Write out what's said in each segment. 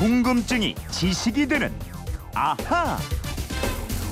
궁금증이 지식이 되는 아하.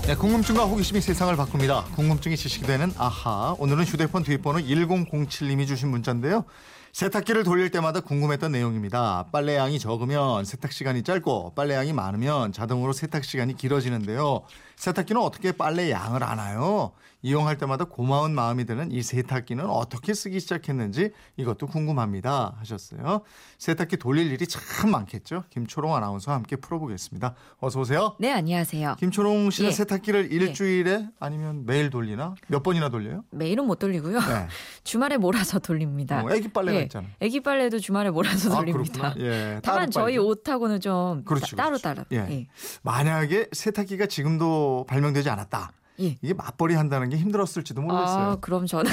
네, 궁금증과 호기심이 세상을 바꿉니다. 궁금증이 지식이 되는 아하. 오늘은 휴대폰 뒷번호 1007님이 주신 문자인데요. 세탁기를 돌릴 때마다 궁금했던 내용입니다. 빨래양이 적으면 세탁시간이 짧고 빨래양이 많으면 자동으로 세탁시간이 길어지는데요. 세탁기는 어떻게 빨래양을 아나요? 이용할 때마다 고마운 마음이 드는 이 세탁기는 어떻게 쓰기 시작했는지 이것도 궁금합니다 하셨어요. 세탁기 돌릴 일이 참 많겠죠. 김초롱 아나운서와 함께 풀어보겠습니다. 어서 오세요. 네, 안녕하세요. 김초롱 씨는 세탁기를 일주일에 아니면 매일 돌리나? 몇 번이나 돌려요? 매일은 못 돌리고요. 주말에 몰아서 돌립니다. 애기 빨래가 있잖아요. 애기 빨래도 주말에 몰아서 돌립니다. 예, 다만 저희 옷하고는 좀 따로따로. 만약에 세탁기가 지금도 발명되지 않았다. 이게 맞벌이 한다는 게 힘들었을지도 모르겠어요. 아, 그럼 저는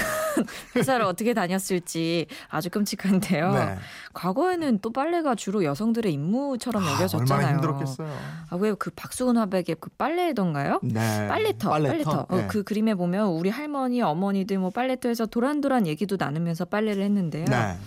회사를 어떻게 다녔을지 아주 끔찍한데요. 네. 과거에는 또 빨래가 주로 여성들의 임무처럼 여겨졌잖아요. 얼마나 힘들었겠어요. 아, 왜 그 박수훈 화백의 그 빨래던가요? 네. 빨래터. 네. 그 그림에 보면 우리 할머니, 어머니들 뭐 빨래터에서 도란도란 얘기도 나누면서 빨래를 했는데요. 네.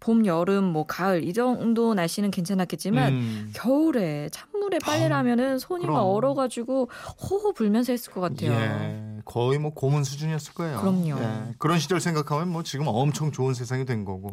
봄, 여름, 뭐 가을 이 정도 날씨는 괜찮았겠지만 겨울에 찬물에 빨래를 하면은 손이 막 얼어가지고 호호 불면서 했을 것 같아요. 예, 거의 뭐 고문 수준이었을 거예요. 그럼요. 예, 그런 시절 생각하면 뭐 지금 엄청 좋은 세상이 된 거고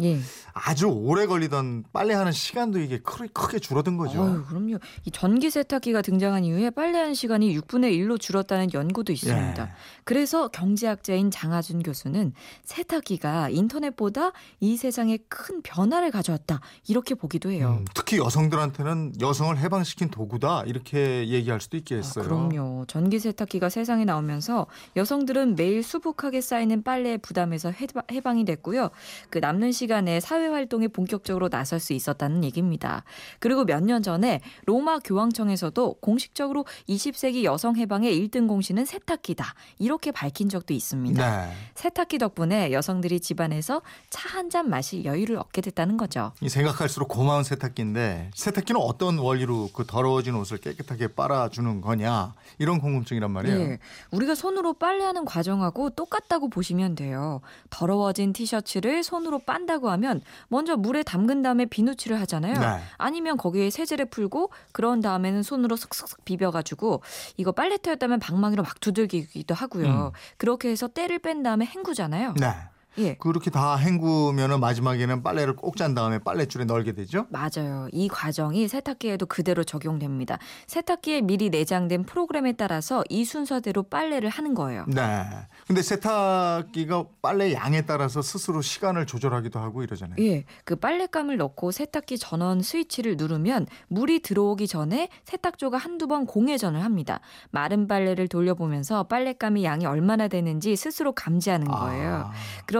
아주 오래 걸리던 빨래하는 시간도 이게 크게 줄어든 거죠. 어휴, 그럼요. 이 전기 세탁기가 등장한 이후에 빨래하는 시간이 6분의 1로 줄었다는 연구도 있습니다. 그래서 경제학자인 장하준 교수는 세탁기가 인터넷보다 이 세상에 큰 변화를 가져왔다 이렇게 보기도 해요. 특히 여성들한테는 여성을 해방시킨 도구다 이렇게 얘기할 수도 있겠어요. 아, 그럼요. 전기세탁기가 세상에 나오면서 여성들은 매일 수북하게 쌓이는 빨래의 부담에서 해방이 됐고요. 그 남는 시간에 사회활동에 본격적으로 나설 수 있었다는 얘기입니다. 그리고 몇 년 전에 로마 교황청에서도 공식적으로 20세기 여성 해방의 1등 공신은 세탁기다 이렇게 밝힌 적도 있습니다. 네. 세탁기 덕분에 여성들이 집안에서 차 한 잔 마실 여유를 얻게 됐다는 거죠. 생각할수록 고마운 세탁기인데 세탁기는 어떤 원리로 그 더러워진 옷을 깨끗하게 빨아주는 거냐 이런 궁금증이란 말이에요. 네. 우리가 손으로 빨래하는 과정하고 똑같다고 보시면 돼요. 더러워진 티셔츠를 손으로 빤다고 하면 먼저 물에 담근 다음에 비누칠을 하잖아요. 네. 아니면 거기에 세제를 풀고 그런 다음에는 손으로 슥슥슥 비벼가지고 이거 빨래터였다면 방망이로 막 두들기기도 하고요. 그렇게 해서 때를 뺀 다음에 헹구잖아요. 네. 예. 그렇게 다 헹구면 마지막에는 빨래를 꼭 짠 다음에 빨랫줄에 널게 되죠? 맞아요. 이 과정이 세탁기에도 그대로 적용됩니다. 세탁기에 미리 내장된 프로그램에 따라서 이 순서대로 빨래를 하는 거예요. 네. 근데 세탁기가 빨래 양에 따라서 스스로 시간을 조절하기도 하고 이러잖아요. 예. 그 빨랫감을 넣고 세탁기 전원 스위치를 누르면 물이 들어오기 전에 세탁조가 한두 번 공회전을 합니다. 마른 빨래를 돌려보면서 빨랫감의 양이 얼마나 되는지 스스로 감지하는 거예요.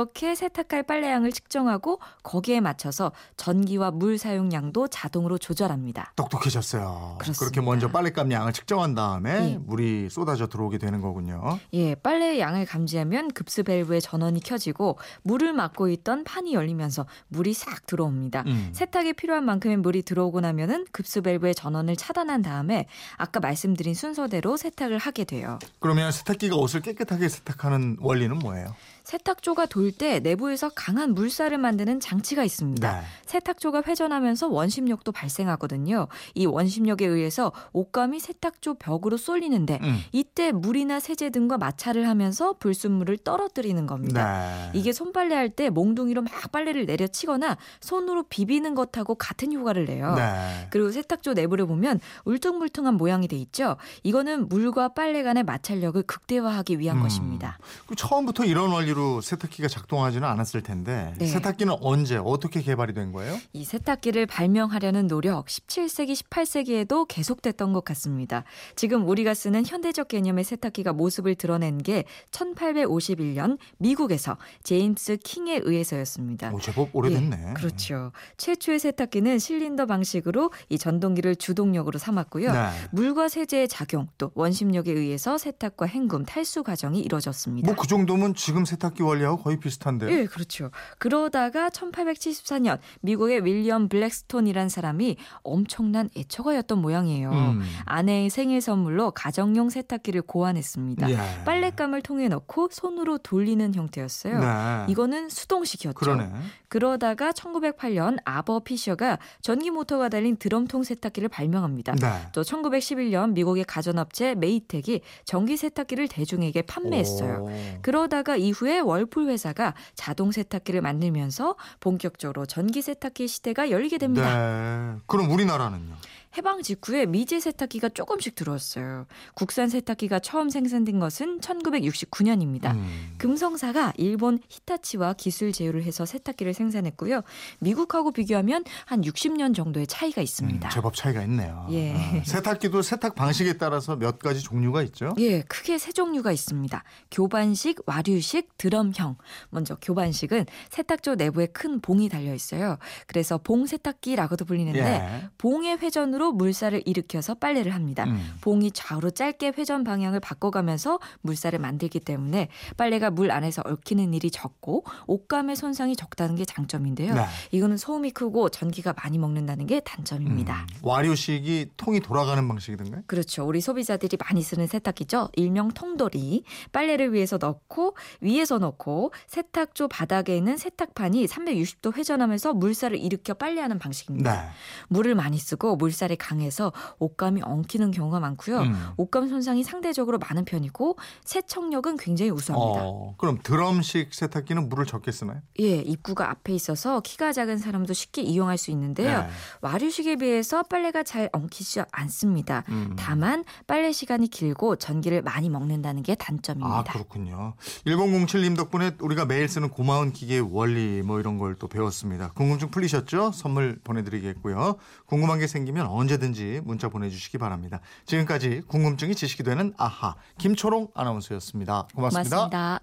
이렇게 세탁할 빨래양을 측정하고 거기에 맞춰서 전기와 물 사용량도 자동으로 조절합니다. 똑똑해졌어요. 그렇습니다. 그렇게 먼저 빨랫감 양을 측정한 다음에 물이 쏟아져 들어오게 되는 거군요. 예, 빨래의 양을 감지하면 급수 밸브의 전원이 켜지고 물을 막고 있던 판이 열리면서 물이 싹 들어옵니다. 세탁이 필요한 만큼의 물이 들어오고 나면은 급수 밸브의 전원을 차단한 다음에 아까 말씀드린 순서대로 세탁을 하게 돼요. 그러면 세탁기가 옷을 깨끗하게 세탁하는 원리는 뭐예요? 세탁조가 돌 때 내부에서 강한 물살을 만드는 장치가 있습니다. 네. 세탁조가 회전하면서 원심력도 발생하거든요. 이 원심력에 의해서 옷감이 세탁조 벽으로 쏠리는데 이때 물이나 세제 등과 마찰을 하면서 불순물을 떨어뜨리는 겁니다. 네. 이게 손빨래할 때 몽둥이로 막 빨래를 내려치거나 손으로 비비는 것하고 같은 효과를 내요. 네. 그리고 세탁조 내부를 보면 울퉁불퉁한 모양이 돼 있죠. 이거는 물과 빨래 간의 마찰력을 극대화하기 위한 것입니다. 처음부터 이런 원리 세탁기가 작동하지는 않았을 텐데 세탁기는 언제 어떻게 개발이 된 거예요? 이 세탁기를 발명하려는 노력 17세기, 18세기에도 계속됐던 것 같습니다. 지금 우리가 쓰는 현대적 개념의 세탁기가 모습을 드러낸 게 1851년 미국에서 제임스 킹에 의해서였습니다. 오, 제법 오래됐네. 예, 그렇죠. 최초의 세탁기는 실린더 방식으로 이 전동기를 주동력으로 삼았고요. 네. 물과 세제의 작용 또 원심력에 의해서 세탁과 헹굼, 탈수 과정이 이루어졌습니다. 뭐 그 정도면 지금 세탁기 원리하고 거의 비슷한데요. 예, 그렇죠. 그러다가 1874년 미국의 윌리엄 블랙스톤이란 사람이 엄청난 애처가였던 모양이에요. 아내의 생일 선물로 가정용 세탁기를 고안했습니다. 예. 빨랫감을 통에 넣고 손으로 돌리는 형태였어요. 네. 이거는 수동식이었죠. 그러네. 그러다가 1908년 아버 피셔가 전기 모터가 달린 드럼통 세탁기를 발명합니다. 네. 또 1911년 미국의 가전업체 메이텍이 전기 세탁기를 대중에게 판매했어요. 그러다가 이후에 월풀 회사가 자동 세탁기를 만들면서 본격적으로 전기 세탁기 시대가 열리게 됩니다. 네. 그럼 우리나라는요? 해방 직후에 미제 세탁기가 조금씩 들어왔어요. 국산 세탁기가 처음 생산된 것은 1969년입니다. 금성사가 일본 히타치와 기술 제휴를 해서 세탁기를 생산했고요. 미국하고 비교하면 한 60년 정도의 차이가 있습니다. 제법 차이가 있네요. 예. 아, 세탁기도 세탁 방식에 따라서 몇 가지 종류가 있죠? 예, 크게 세 종류가 있습니다. 교반식, 와류식, 드럼형. 먼저 교반식은 세탁조 내부에 큰 봉이 달려 있어요. 그래서 봉 세탁기라고도 불리는데 예. 봉의 회전으로 물살을 일으켜서 빨래를 합니다. 봉이 좌우로 짧게 회전 방향을 바꿔가면서 물살을 만들기 때문에 빨래가 물 안에서 얽히는 일이 적고 옷감의 손상이 적다는 게 장점인데요. 네. 이거는 소음이 크고 전기가 많이 먹는다는 게 단점입니다. 와류식이 통이 돌아가는 방식이던가요? 그렇죠. 우리 소비자들이 많이 쓰는 세탁기죠. 일명 통돌이. 빨래를 위에서 넣고 세탁조 바닥에 있는 세탁판이 360도 회전하면서 물살을 일으켜 빨래하는 방식입니다. 네. 물을 많이 쓰고 물살을 강해서 옷감이 엉키는 경우가 많고요. 옷감 손상이 상대적으로 많은 편이고 세척력은 굉장히 우수합니다. 그럼 드럼식 세탁기는 물을 적게 쓰나요? 예, 입구가 앞에 있어서 키가 작은 사람도 쉽게 이용할 수 있는데요. 네. 와류식에 비해서 빨래가 잘 엉키지 않습니다. 다만 빨래 시간이 길고 전기를 많이 먹는다는 게 단점입니다. 아, 그렇군요. 1007님 덕분에 우리가 매일 쓰는 고마운 기계의 원리 뭐 이런 걸 또 배웠습니다. 궁금증 풀리셨죠? 선물 보내드리겠고요. 궁금한 게 생기면 언제든지 문자 보내주시기 바랍니다. 지금까지 궁금증이 지식이 되는 아하 김초롱 아나운서였습니다. 고맙습니다.